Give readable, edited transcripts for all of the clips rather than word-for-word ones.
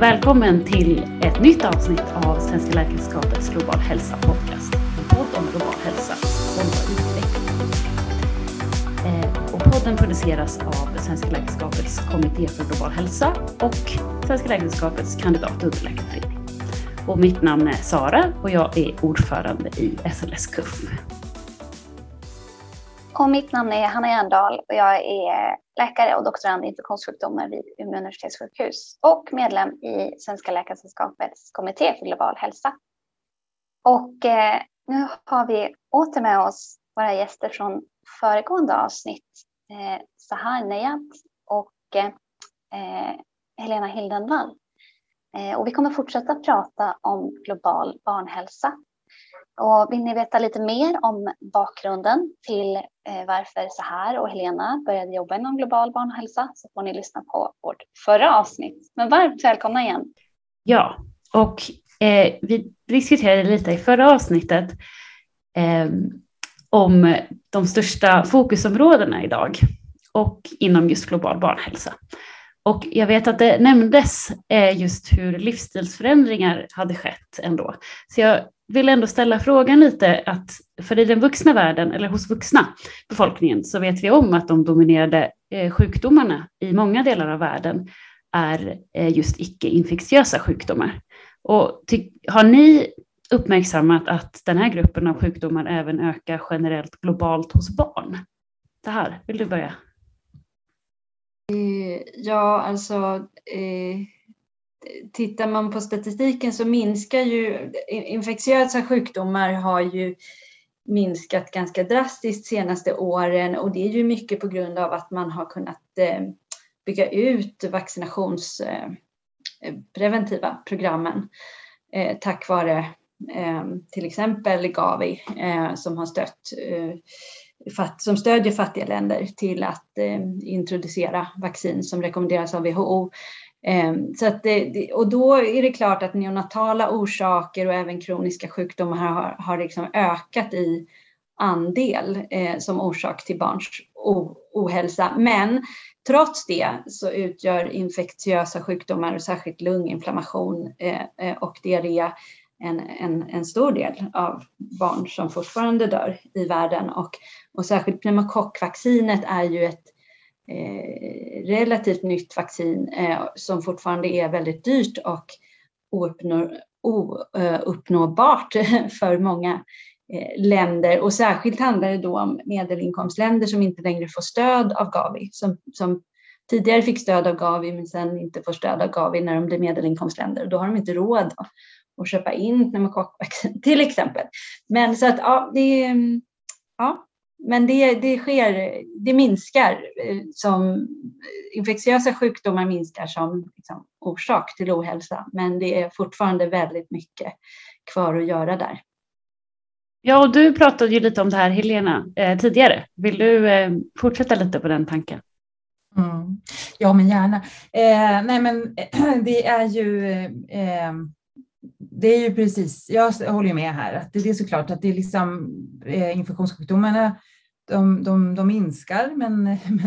Välkommen till ett nytt avsnitt av Svenska Läkaresällskapets Global Hälsa podcast. En podd om global hälsa och utveckling. Och podden produceras av Svenska Läkaresällskapets kommitté för global hälsa och Svenska Läkaresällskapets kandidat underläkarförening. Och mitt namn är Sara och jag är ordförande i SLS-KUF. Och mitt namn är Helena Hildenvall och jag är läkare och doktorand i infektionssjukdomar vid Umeå universitetssjukhus och medlem i Svenska Läkaresällskapets kommitté för global hälsa. Och nu har vi åter med oss våra gäster från föregående avsnitt, Sahar Nejad och Helena Hildenvall. Och vi kommer fortsätta prata om global barnhälsa. Och vill ni veta lite mer om bakgrunden till varför Sahar och Helena började jobba inom global barnhälsa så får ni lyssna på vårt förra avsnitt. Men varmt välkomna igen. Ja, och vi diskuterade lite i förra avsnittet om de största fokusområdena idag och inom just global barnhälsa. Och jag vet att det nämndes just hur livsstilsförändringar hade skett ändå. Så jag vill ändå ställa frågan lite att för i den vuxna världen eller hos vuxna befolkningen så vet vi om att de dominerade sjukdomarna i många delar av världen är just icke-infektiösa sjukdomar. Och har ni uppmärksammat att den här gruppen av sjukdomar även ökar generellt globalt hos barn? Det här, vill du börja? Ja, alltså tittar man på statistiken så minskar ju infektiösa sjukdomar har ju minskat ganska drastiskt de senaste åren och det är ju mycket på grund av att man har kunnat bygga ut vaccinationspreventiva programmen tack vare till exempel Gavi som har stött som stödjer fattiga länder till att introducera vaccin som rekommenderas av WHO. Så att och då är det klart att neonatala orsaker och även kroniska sjukdomar har liksom ökat i andel som orsak till barns ohälsa. Men trots det så utgör infektiösa sjukdomar och särskilt lunginflammation och diarré en stor del av barn som fortfarande dör i världen och särskilt pneumokockvaccinet är ju ett relativt nytt vaccin som fortfarande är väldigt dyrt och ouppnåbart för många länder och särskilt handlar det då om medelinkomstländer som inte längre får stöd av Gavi som tidigare fick stöd av Gavi men sen inte får stöd av Gavi när de blir medelinkomstländer och då har de inte råd och köpa in pneumokockvaccin till exempel. Men så att det minskar som infektiösa sjukdomar minskar som liksom, orsak till ohälsa, men det är fortfarande väldigt mycket kvar att göra där. Ja, och du pratade ju lite om det här Helena tidigare. Vill du fortsätta lite på den tanken? Mm. Ja, men gärna. Det är ju det är ju precis, jag håller med här, att det är såklart att det är liksom infektionssjukdomarna, de minskar, men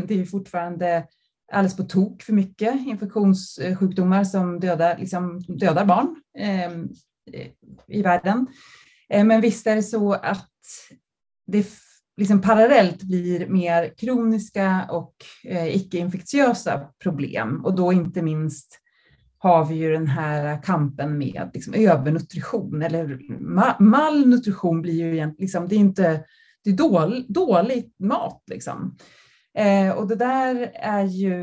det är ju fortfarande alldeles på tok för mycket infektionssjukdomar som dödar barn i världen. Men visst är det så att det liksom parallellt blir mer kroniska och icke-infektiösa problem, och då inte minst har vi ju den här kampen med liksom övernutrition eller malnutrition blir ju liksom, det är dålig mat liksom. Och det där är ju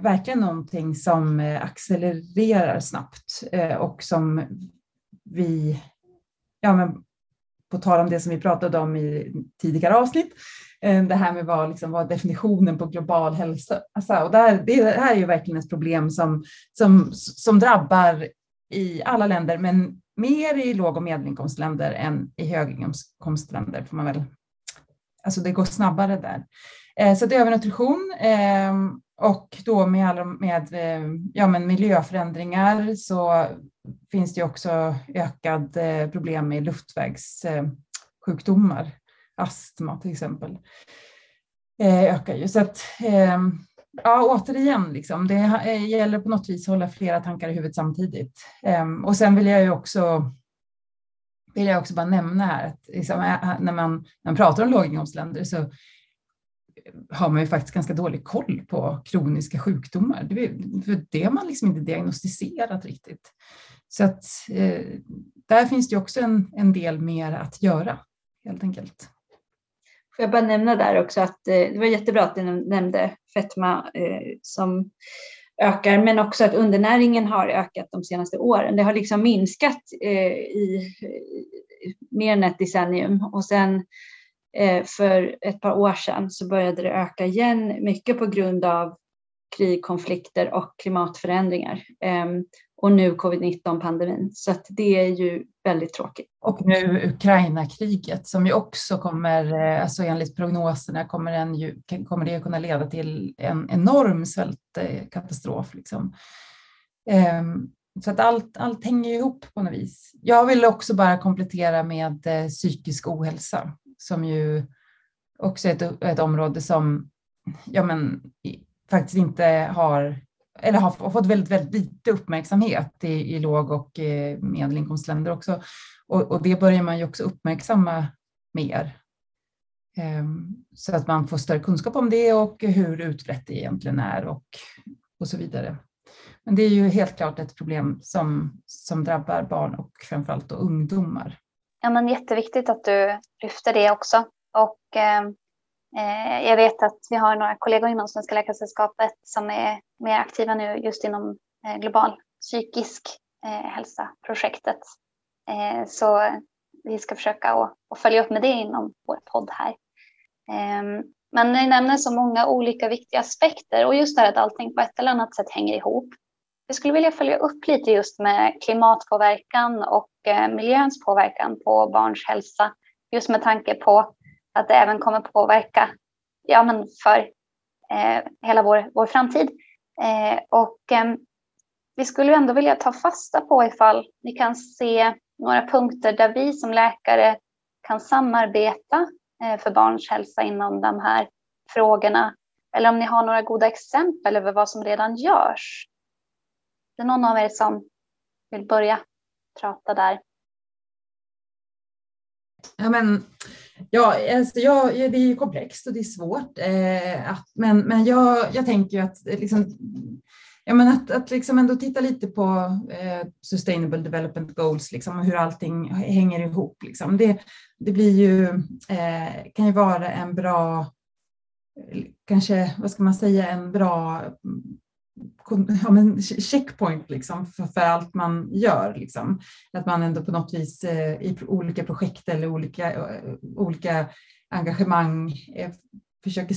verkligen någonting som accelererar snabbt och som vi, på tal om det som vi pratade om i tidigare avsnitt, det här med vad definitionen på global hälsa. Alltså, och det här är ju verkligen ett problem som drabbar i alla länder, men mer i låg- och medelinkomstländer än i höginkomstländer får man väl. Alltså det går snabbare där. Så det är övernutrition och då med miljöförändringar så finns det också ökad problem med luftvägssjukdomar. Astma till exempel ökar ju. Så att ja, återigen, liksom, det gäller på något vis att hålla flera tankar i huvudet samtidigt. Och sen vill jag ju också, bara nämna här att liksom, när man pratar om låginkomstländer så har man ju faktiskt ganska dålig koll på kroniska sjukdomar. Det har man liksom inte diagnostiserat riktigt. Så att där finns det också en del mer att göra, helt enkelt. Får jag bara nämna där också att det var jättebra att du nämnde fetma som ökar, men också att undernäringen har ökat de senaste åren. Det har liksom minskat i mer än ett decennium, och sen för ett par år sedan så började det öka igen, mycket på grund av krig, konflikter och klimatförändringar. Och nu covid-19-pandemin. Så att det är ju väldigt tråkigt. Och nu Ukraina-kriget som ju också kommer, alltså enligt prognoserna kommer det kunna leda till en enorm svältkatastrof. Liksom. Så att allt hänger ihop på något vis. Jag vill också bara komplettera med psykisk ohälsa, som ju också är ett område som faktiskt inte har, eller har fått väldigt, väldigt lite uppmärksamhet i låg- och medelinkomstländer också. Och det börjar man ju också uppmärksamma mer. Så att man får större kunskap om det och hur utbrett det egentligen är och så vidare. Men det är ju helt klart ett problem som drabbar barn och framförallt då ungdomar. Ja, men jätteviktigt att du lyfter det också. Och jag vet att vi har några kollegor inom Svenska Läkaresällskapet som är mer aktiva nu just inom global psykisk hälsa-projektet. Så vi ska försöka att följa upp med det inom vår podd här. Men ni nämner så många olika viktiga aspekter, och just det här att allting på ett eller annat sätt hänger ihop. Jag skulle vilja följa upp lite just med klimatpåverkan och miljöns påverkan på barns hälsa, just med tanke på att det även kommer påverka hela vår framtid. Vi skulle ändå vilja ta fasta på ifall ni kan se några punkter där vi som läkare kan samarbeta för barns hälsa inom de här frågorna. Eller om ni har några goda exempel över vad som redan görs. Är det någon av er som vill börja prata där? Det är ju komplext och det är svårt. Jag tänker att, ändå titta lite på Sustainable Development Goals, liksom, och hur allting hänger ihop. Liksom. Det blir ju, kan ju vara en bra, kanske, vad ska man säga, en bra checkpoint liksom, för allt man gör. Liksom. Att man ändå på något vis i olika projekt eller olika engagemang försöker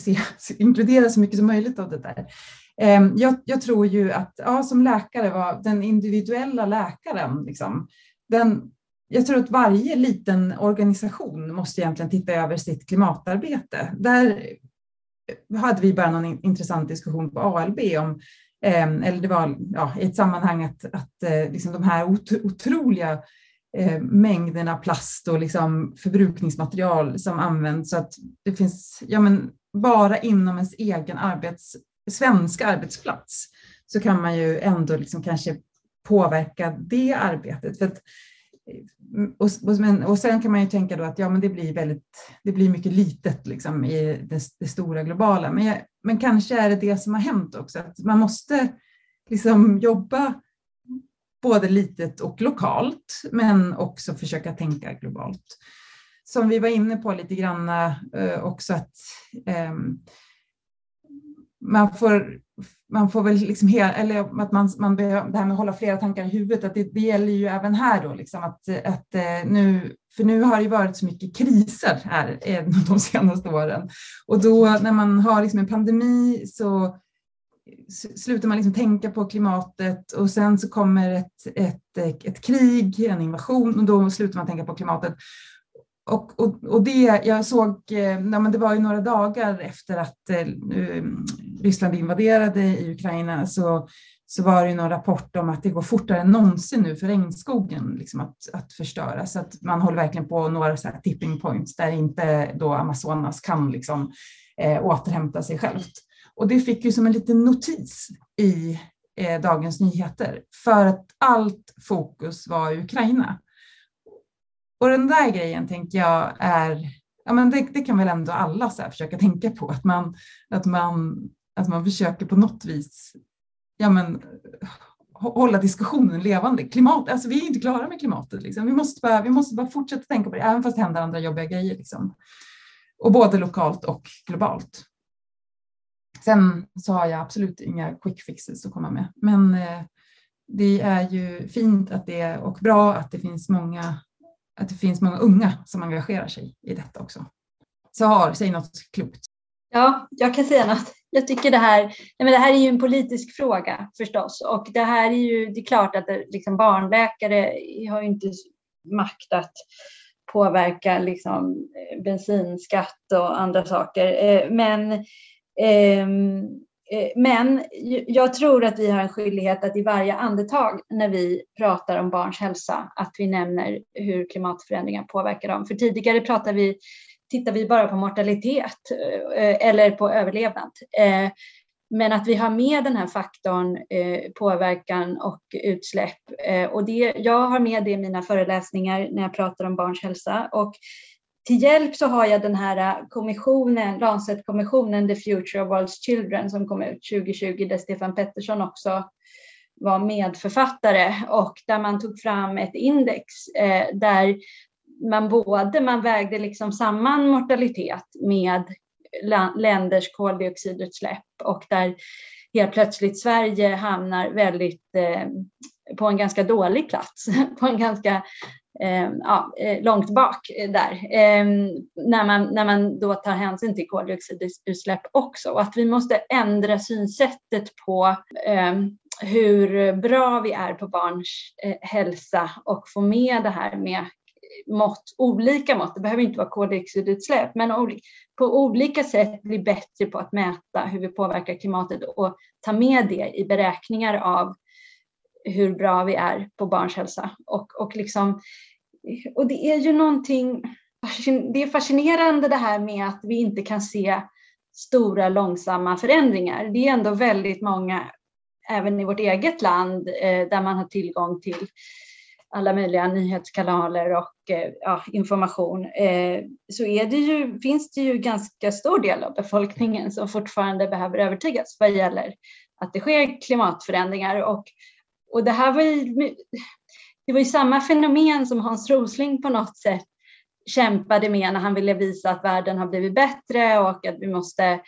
inkludera så mycket som möjligt av det där. Jag tror ju att som läkare var den individuella läkaren. Liksom, jag tror att varje liten organisation måste egentligen titta över sitt klimatarbete. Där hade vi bara någon intressant diskussion på ALB om, eller det var i ett sammanhang att liksom de här otroliga mängderna plast och liksom förbrukningsmaterial som används, så att det finns bara inom ens egen svenska arbetsplats så kan man ju ändå liksom kanske påverka det arbetet. För att, och sen kan man ju tänka då att det blir mycket litet liksom i det stora globala, men kanske är det som har hänt också, att man måste liksom jobba både litet och lokalt, men också försöka tänka globalt. Som vi var inne på lite grann också, att man får väl liksom eller att man behöver, det här med att hålla flera tankar i huvudet, att det gäller ju även här då liksom, att nu, för nu har det ju varit så mycket kriser här de senaste åren, och då när man har liksom en pandemi så slutar man liksom tänka på klimatet, och sen så kommer ett krig, en invasion, och då slutar man tänka på klimatet. Och det jag såg, det var ju några dagar efter att Ryssland invaderade i Ukraina, så var det ju någon rapport om att det går fortare än någonsin nu för regnskogen liksom att förstöra. Så att man håller verkligen på några så här tipping points där inte då Amazonas kan liksom återhämta sig självt. Och det fick ju som en liten notis i Dagens Nyheter, för att allt fokus var i Ukraina. Och den där grejen tänker jag är, ja men det kan väl ändå alla så här försöka tänka på, att man försöker på något vis, ja men hålla diskussionen levande. Klimat, alltså vi är inte klara med klimatet liksom. Vi måste bara fortsätta tänka på det, även fast det händer andra jobbiga grejer liksom. Och både lokalt och globalt. Sen så har jag absolut inga quick fixes att komma med. Men det är ju fint att det, och bra att det finns många unga som engagerar sig i detta också. Sahar, säg något klokt. Ja, jag kan säga något. Jag tycker det här är ju en politisk fråga förstås. Och det här är ju, det är klart att liksom barnläkare har ju inte makt att påverka liksom bensinskatt och andra saker. Men jag tror att vi har en skyldighet att i varje andetag när vi pratar om barns hälsa att vi nämner hur klimatförändringar påverkar dem. För tidigare tittar vi bara på mortalitet eller på överlevnad. Men att vi har med den här faktorn påverkan och utsläpp. Och det, jag har med det i mina föreläsningar när jag pratar om barns hälsa. Och till hjälp så har jag den här kommissionen, Lancet-kommissionen, The Future of World's Children, som kom ut 2020, där Stefan Pettersson också var medförfattare, och där man tog fram ett index där man vägde liksom samman mortalitet med länders koldioxidutsläpp, och där helt plötsligt Sverige hamnar väldigt på en ganska dålig plats, på en ganska långt bak där, när man då tar hänsyn till koldioxidutsläpp också. Och att vi måste ändra synsättet på hur bra vi är på barns hälsa och få med det här med olika mått. Det behöver inte vara koldioxidutsläpp, men på olika sätt bli bättre på att mäta hur vi påverkar klimatet och ta med det i beräkningar av hur bra vi är på barns hälsa. Och det är ju någonting, det är fascinerande det här med att vi inte kan se stora långsamma förändringar. Det är ändå väldigt många, även i vårt eget land, där man har tillgång till alla möjliga nyhetskanaler och information, så finns det ju ganska stor del av befolkningen som fortfarande behöver övertygas vad gäller att det sker klimatförändringar. Och det var ju samma fenomen som Hans Rosling på något sätt kämpade med när han ville visa att världen har blivit bättre och att vi måste.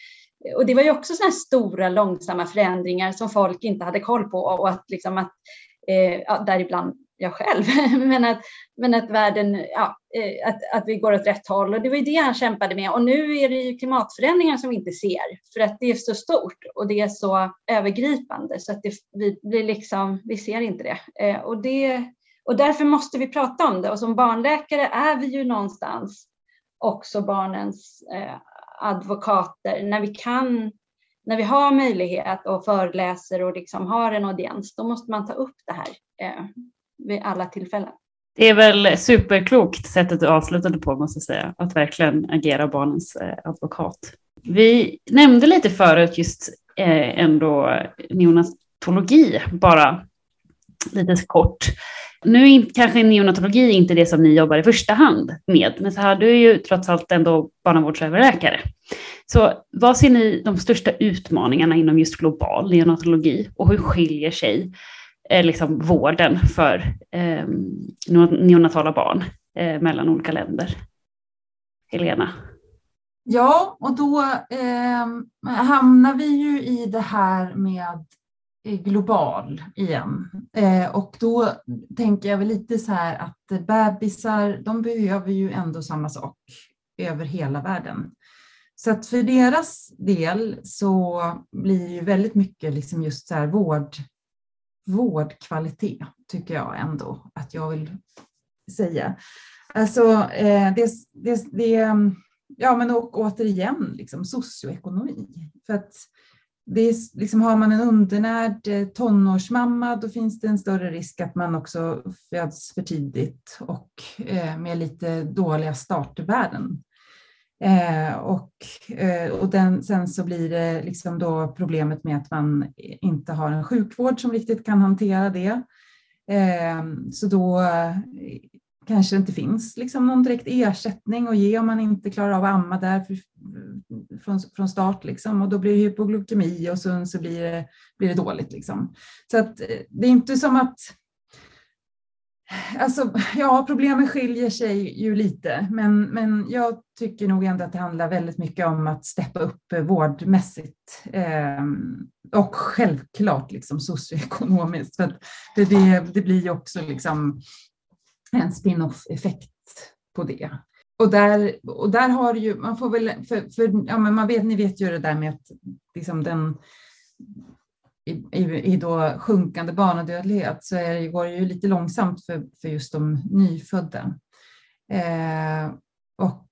Och det var ju också sådana stora långsamma förändringar som folk inte hade koll på, och att liksom att där ibland jag själv, men att världen, att vi går åt rätt håll, och det var ju det han kämpade med. Och nu är det ju klimatförändringar som vi inte ser, för att det är så stort och det är så övergripande, så att vi ser inte det. Och därför måste vi prata om det, och som barnläkare är vi ju någonstans också barnens advokater när vi har möjlighet och föreläser och liksom har en audiens, då måste man ta upp det här vid alla tillfällen. Det är väl superklokt sättet du avslutade på, måste jag säga, att verkligen agera barnens advokat. Vi nämnde lite förut just ändå neonatologi, bara lite kort. Nu kanske neonatologi inte är det som ni jobbar i första hand med, men så här, du är ju trots allt ändå barnavårdsöverläkare. Så vad ser ni de största utmaningarna inom just global neonatologi, och hur skiljer sig liksom vården för neonatala barn mellan olika länder? Helena? Ja, och då hamnar vi ju i det här med global igen. Och då tänker jag väl lite så här att bebisar, de behöver ju ändå samma sak över hela världen. Så att för deras del så blir ju väldigt mycket liksom just så här vårdkvalitet, tycker jag ändå att jag vill säga. Alltså och återigen liksom socioekonomi, för att det är, liksom, har man en undernärd tonårsmamma, då finns det en större risk att man också föds för tidigt och med lite dåliga start i världen. Och sen så blir det liksom då problemet med att man inte har en sjukvård som riktigt kan hantera det. Så då kanske det inte finns liksom någon direkt ersättning att ge om man inte klarar av att amma där från start. Liksom. Och då blir det hypoglykemi och sen så blir det dåligt. Liksom. Så att, det är inte som att... Alltså, ja, problemen skiljer sig ju lite, men jag tycker nog ändå att det handlar väldigt mycket om att steppa upp vårdmässigt och självklart liksom socioekonomiskt, för att det blir också liksom en spin-off-effekt på det. Och där har ju, man får väl, för ja, men ni vet ju det där med att liksom den... I då sjunkande barnadödlighet så går det ju lite långsamt för just de nyfödda. Och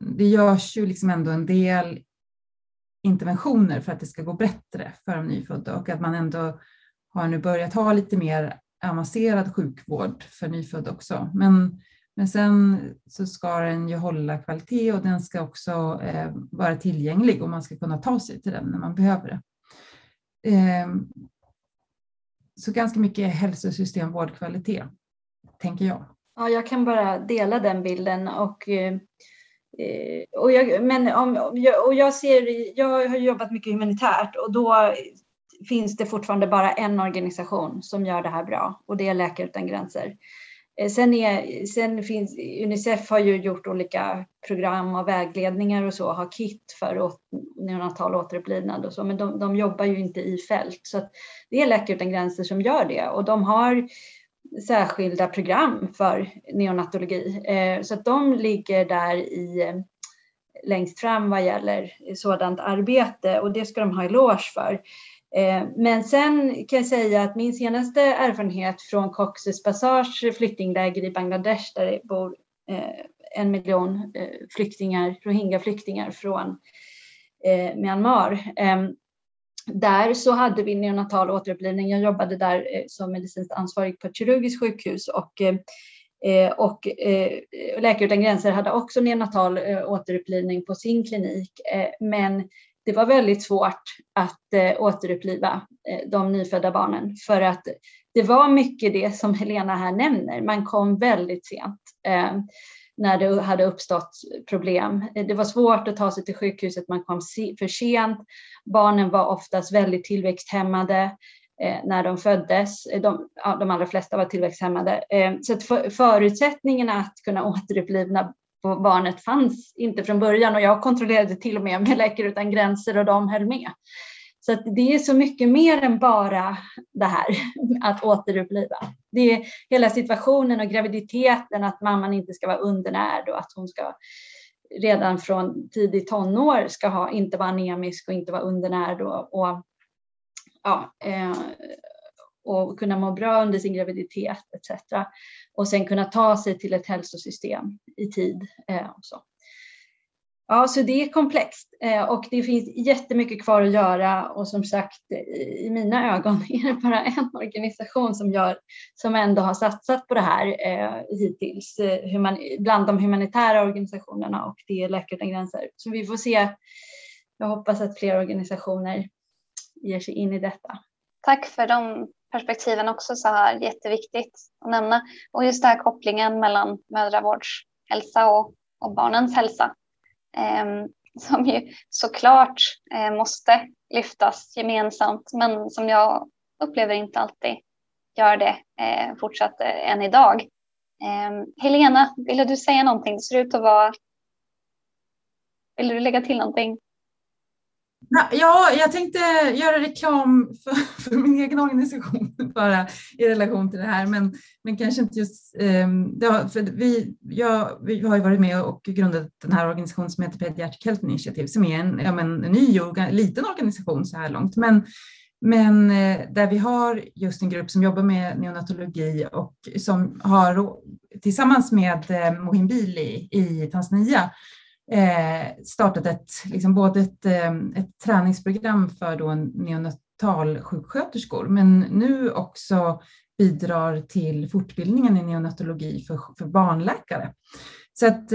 det görs ju liksom ändå en del interventioner för att det ska gå bättre för de nyfödda. Och att man ändå har nu börjat ha lite mer avancerad sjukvård för nyfödda också. Men sen så ska den ju hålla kvalitet och den ska också vara tillgänglig och man ska kunna ta sig till den när man behöver det. Så ganska mycket hälsosystemvårdkvalitet, tänker jag. Ja, jag kan bara dela den bilden jag har jobbat mycket humanitärt och då finns det fortfarande bara en organisation som gör det här bra och det är Läkare utan gränser. Sen finns UNICEF har ju gjort olika program och vägledningar och så, har kit för neonatal återupplivnad och så, men de jobbar ju inte i fält, så att det är Läkare utan gränser som gör det och de har särskilda program för neonatologi, så att de ligger där längst fram vad gäller sådant arbete och det ska de ha eloge för. Men sen kan jag säga att min senaste erfarenhet från Cox's Bazars flyktingläger i Bangladesh, där det bor 1 miljon flyktingar, rohingya-flyktingar från Myanmar. Där så hade vi neonatal återupplivning. Jag jobbade där som medicinskt ansvarig på ett kirurgiskt sjukhus och Läkare utan gränser hade också neonatal återupplivning på sin klinik. Men det var väldigt svårt att återuppliva de nyfödda barnen för att det var mycket det som Helena här nämner. Man kom väldigt sent när det hade uppstått problem. Det var svårt att ta sig till sjukhuset, man kom för sent. Barnen var oftast väldigt tillväxthämmade när de föddes. De allra flesta var tillväxthämmade. Så att förutsättningarna att kunna återuppliva barnet fanns inte från början och jag kontrollerade till och med Läkare utan gränser och de höll med. Så att det är så mycket mer än bara det här att återuppliva. Det är hela situationen och graviditeten, att mamman inte ska vara undernärd och att hon ska redan från tidig tonår ska inte vara anemisk och inte vara undernärd och kunna må bra under sin graviditet etc. Och sen kunna ta sig till ett hälsosystem i tid. Så det är komplext och det finns jättemycket kvar att göra och som sagt i mina ögon är det bara en organisation som ändå har satsat på det här hittills bland de humanitära organisationerna och det är Läkare utan gränser. Så vi får se, jag hoppas att fler organisationer ger sig in i detta. Tack för de perspektiven också så här, jätteviktigt att nämna. Och just den här kopplingen mellan mödravårdshälsa och barnens hälsa. Som ju såklart måste lyftas gemensamt, men som jag upplever inte alltid gör det fortsatt än idag. Helena, ville du säga någonting? Det ser ut att vara... Vill du lägga till någonting? Ja, jag tänkte göra reklam för min egen organisation bara i relation till det här, men kanske inte just, för vi har ju varit med och grundat den här organisationen som heter Pediatric Health Initiative, som är en ny och liten organisation så här långt, men där vi har just en grupp som jobbar med neonatologi och som har tillsammans med Mohin Bili i Tanzania startat ett träningsprogram för då neonatalsjuksköterskor, men nu också bidrar till fortbildningen i neonatologi för barnläkare. Så att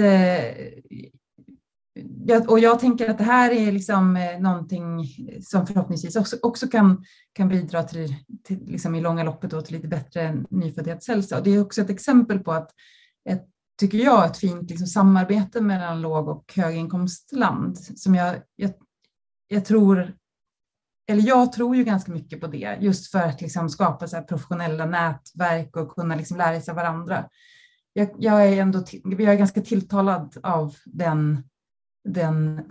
Och jag tänker att det här är liksom någonting som förhoppningsvis också kan bidra till liksom i långa loppet då, till lite bättre nyföddhetshälsa. Och det är också ett exempel på att ett fint liksom samarbete mellan låg- och höginkomstland som jag tror ju ganska mycket på det, just för att liksom skapa så här professionella nätverk och kunna liksom lära sig av varandra. Jag är ganska tilltalad av den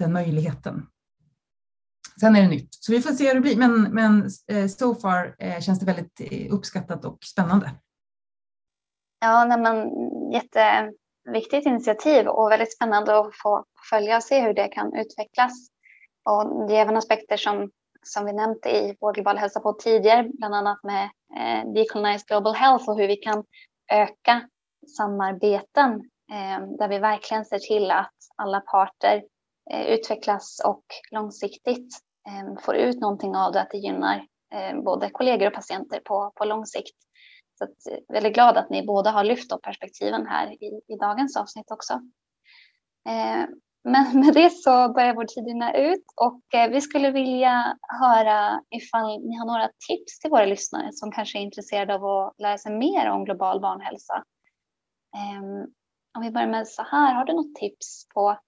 möjligheten. Sen är det nytt, så vi får se hur det blir. Men so far känns det väldigt uppskattat och spännande. Ja, jätteviktigt initiativ och väldigt spännande att få följa och se hur det kan utvecklas. Och det är även aspekter som vi nämnt i vår globala hälsa på tidigare, bland annat med Decolonized Global Health och hur vi kan öka samarbeten där vi verkligen ser till att alla parter utvecklas och långsiktigt får ut någonting av det, att det gynnar både kollegor och patienter på lång sikt. Så att, väldigt glad att ni båda har lyft upp perspektiven här i dagens avsnitt också. Men med det så börjar vår tid rinna ut och vi skulle vilja höra ifall ni har några tips till våra lyssnare som kanske är intresserade av att lära sig mer om global barnhälsa. Om vi börjar med Sahar, har du något tips på,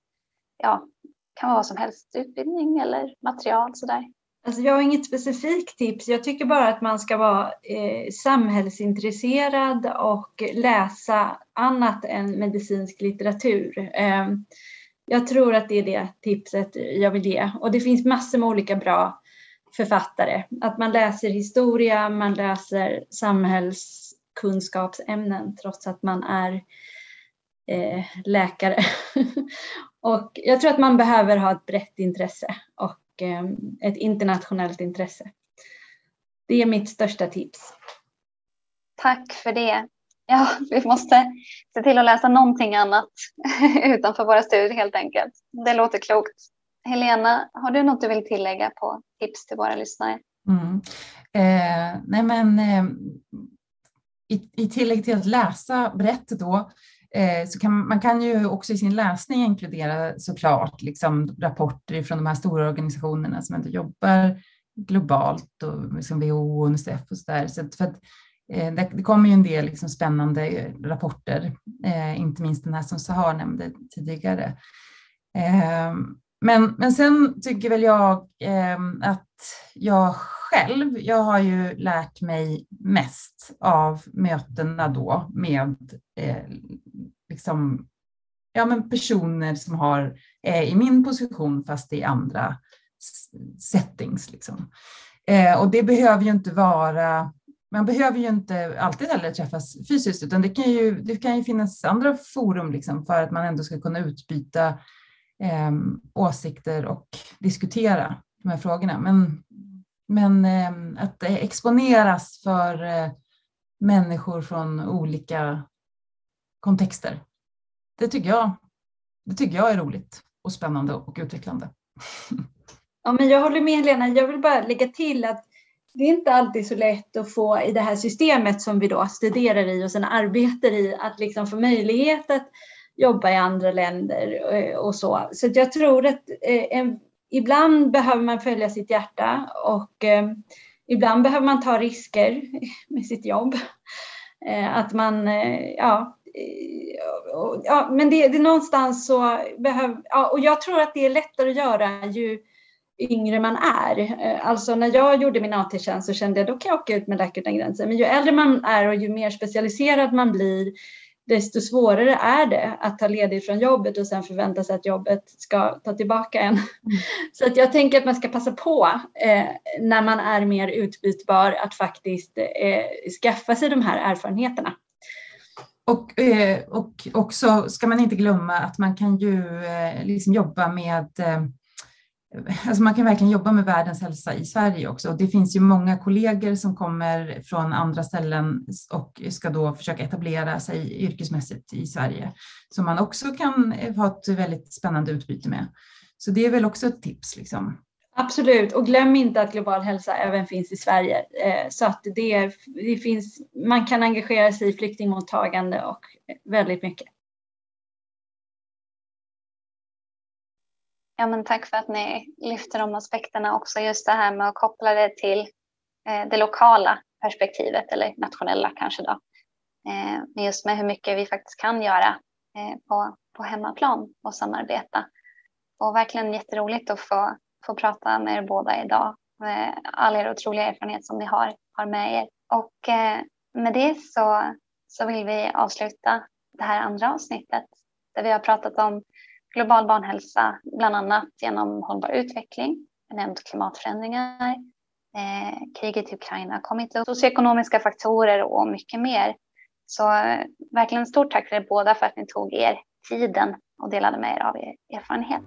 kan vara vad som helst, utbildning eller material sådär? Alltså jag har inget specifikt tips, jag tycker bara att man ska vara samhällsintresserad och läsa annat än medicinsk litteratur. Jag tror att det är det tipset jag vill ge. Och det finns massor med olika bra författare. Att man läser historia, man läser samhällskunskapsämnen trots att man är läkare. Och jag tror att man behöver ha ett brett intresse och ett internationellt intresse. Det är mitt största tips. Tack för det. Ja, vi måste se till att läsa någonting annat utanför våra studier helt enkelt. Det låter klokt. Helena, har du något du vill tillägga på tips till våra lyssnare? I tillägg till att läsa brett då, så man kan ju också i sin läsning inkludera såklart liksom rapporter från de här stora organisationerna som ändå jobbar globalt och som WHO och UNICEF och sådär. Så för att det kommer ju en del liksom spännande rapporter, inte minst den här som Sahar nämnde tidigare. Men sen tycker väl jag att jag har ju lärt mig mest av mötena då med personer som har i min position fast i andra settings. Liksom. Och det behöver ju inte vara... Man behöver ju inte alltid heller träffas fysiskt, utan det kan ju finnas andra forum liksom för att man ändå ska kunna utbyta åsikter och diskutera de här frågorna. Men att exponeras för människor från olika kontexter, det tycker jag är roligt och spännande och utvecklande. Ja, men jag håller med Helena, jag vill bara lägga till att det är inte alltid så lätt att få i det här systemet som vi då studerar i och sen arbetar i att liksom få möjlighet att jobba i andra länder och så. Så jag tror att ibland behöver man följa sitt hjärta och ibland behöver man ta risker med sitt jobb. Men det är någonstans så behöver... Ja, och jag tror att det är lättare att göra ju yngre man är. Alltså när jag gjorde min AT-tjänst så kände jag då kan jag åka ut med Läkare utan gränser. Men ju äldre man är och ju mer specialiserad man blir, desto svårare är det att ta ledigt från jobbet och sen förvänta sig att jobbet ska ta tillbaka en. Så att jag tänker att man ska passa på när man är mer utbytbar att faktiskt skaffa sig de här erfarenheterna. Och också ska man inte glömma att man kan ju liksom jobba med... Alltså man kan verkligen jobba med världens hälsa i Sverige också. Och det finns ju många kollegor som kommer från andra ställen och ska då försöka etablera sig yrkesmässigt i Sverige, som man också kan ha ett väldigt spännande utbyte med. Så det är väl också ett tips liksom. Absolut, och glöm inte att global hälsa även finns i Sverige. Så att det finns, man kan engagera sig i flyktingmottagande och väldigt mycket. Ja, men tack för att ni lyfter de aspekterna också, just det här med att koppla det till det lokala perspektivet eller nationella kanske då. Men just med hur mycket vi faktiskt kan göra på hemmaplan och samarbeta. Och verkligen jätteroligt att få prata med er båda idag. Med all er otroliga erfarenhet som ni har med er. Och med det så vill vi avsluta det här andra avsnittet. Där vi har pratat om global barnhälsa. Bland annat genom hållbar utveckling. Nämnt klimatförändringar. Kriget i Ukraina kommit upp. Socioekonomiska faktorer och mycket mer. Så verkligen stort tack till er båda för att ni tog er tiden och delade med er av er erfarenhet.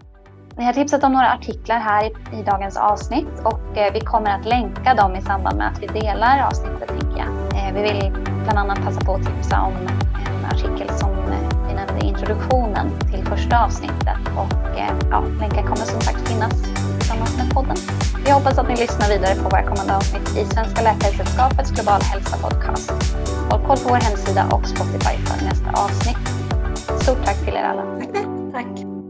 Ni har tipsat om några artiklar här i dagens avsnitt och vi kommer att länka dem i samband med att vi delar avsnittet, tänker jag. Vi vill bland annat passa på att tipsa om en artikel som vi nämnde i introduktionen till första avsnittet och ja, länkar kommer som sagt finnas tillsammans med podden. Jag hoppas att ni lyssnar vidare på våra kommande avsnitt i Svenska Läkaresällskapets Global Hälsa Podcast. Håll koll på vår hemsida och Spotify för nästa avsnitt. Stort tack till er alla. Tack.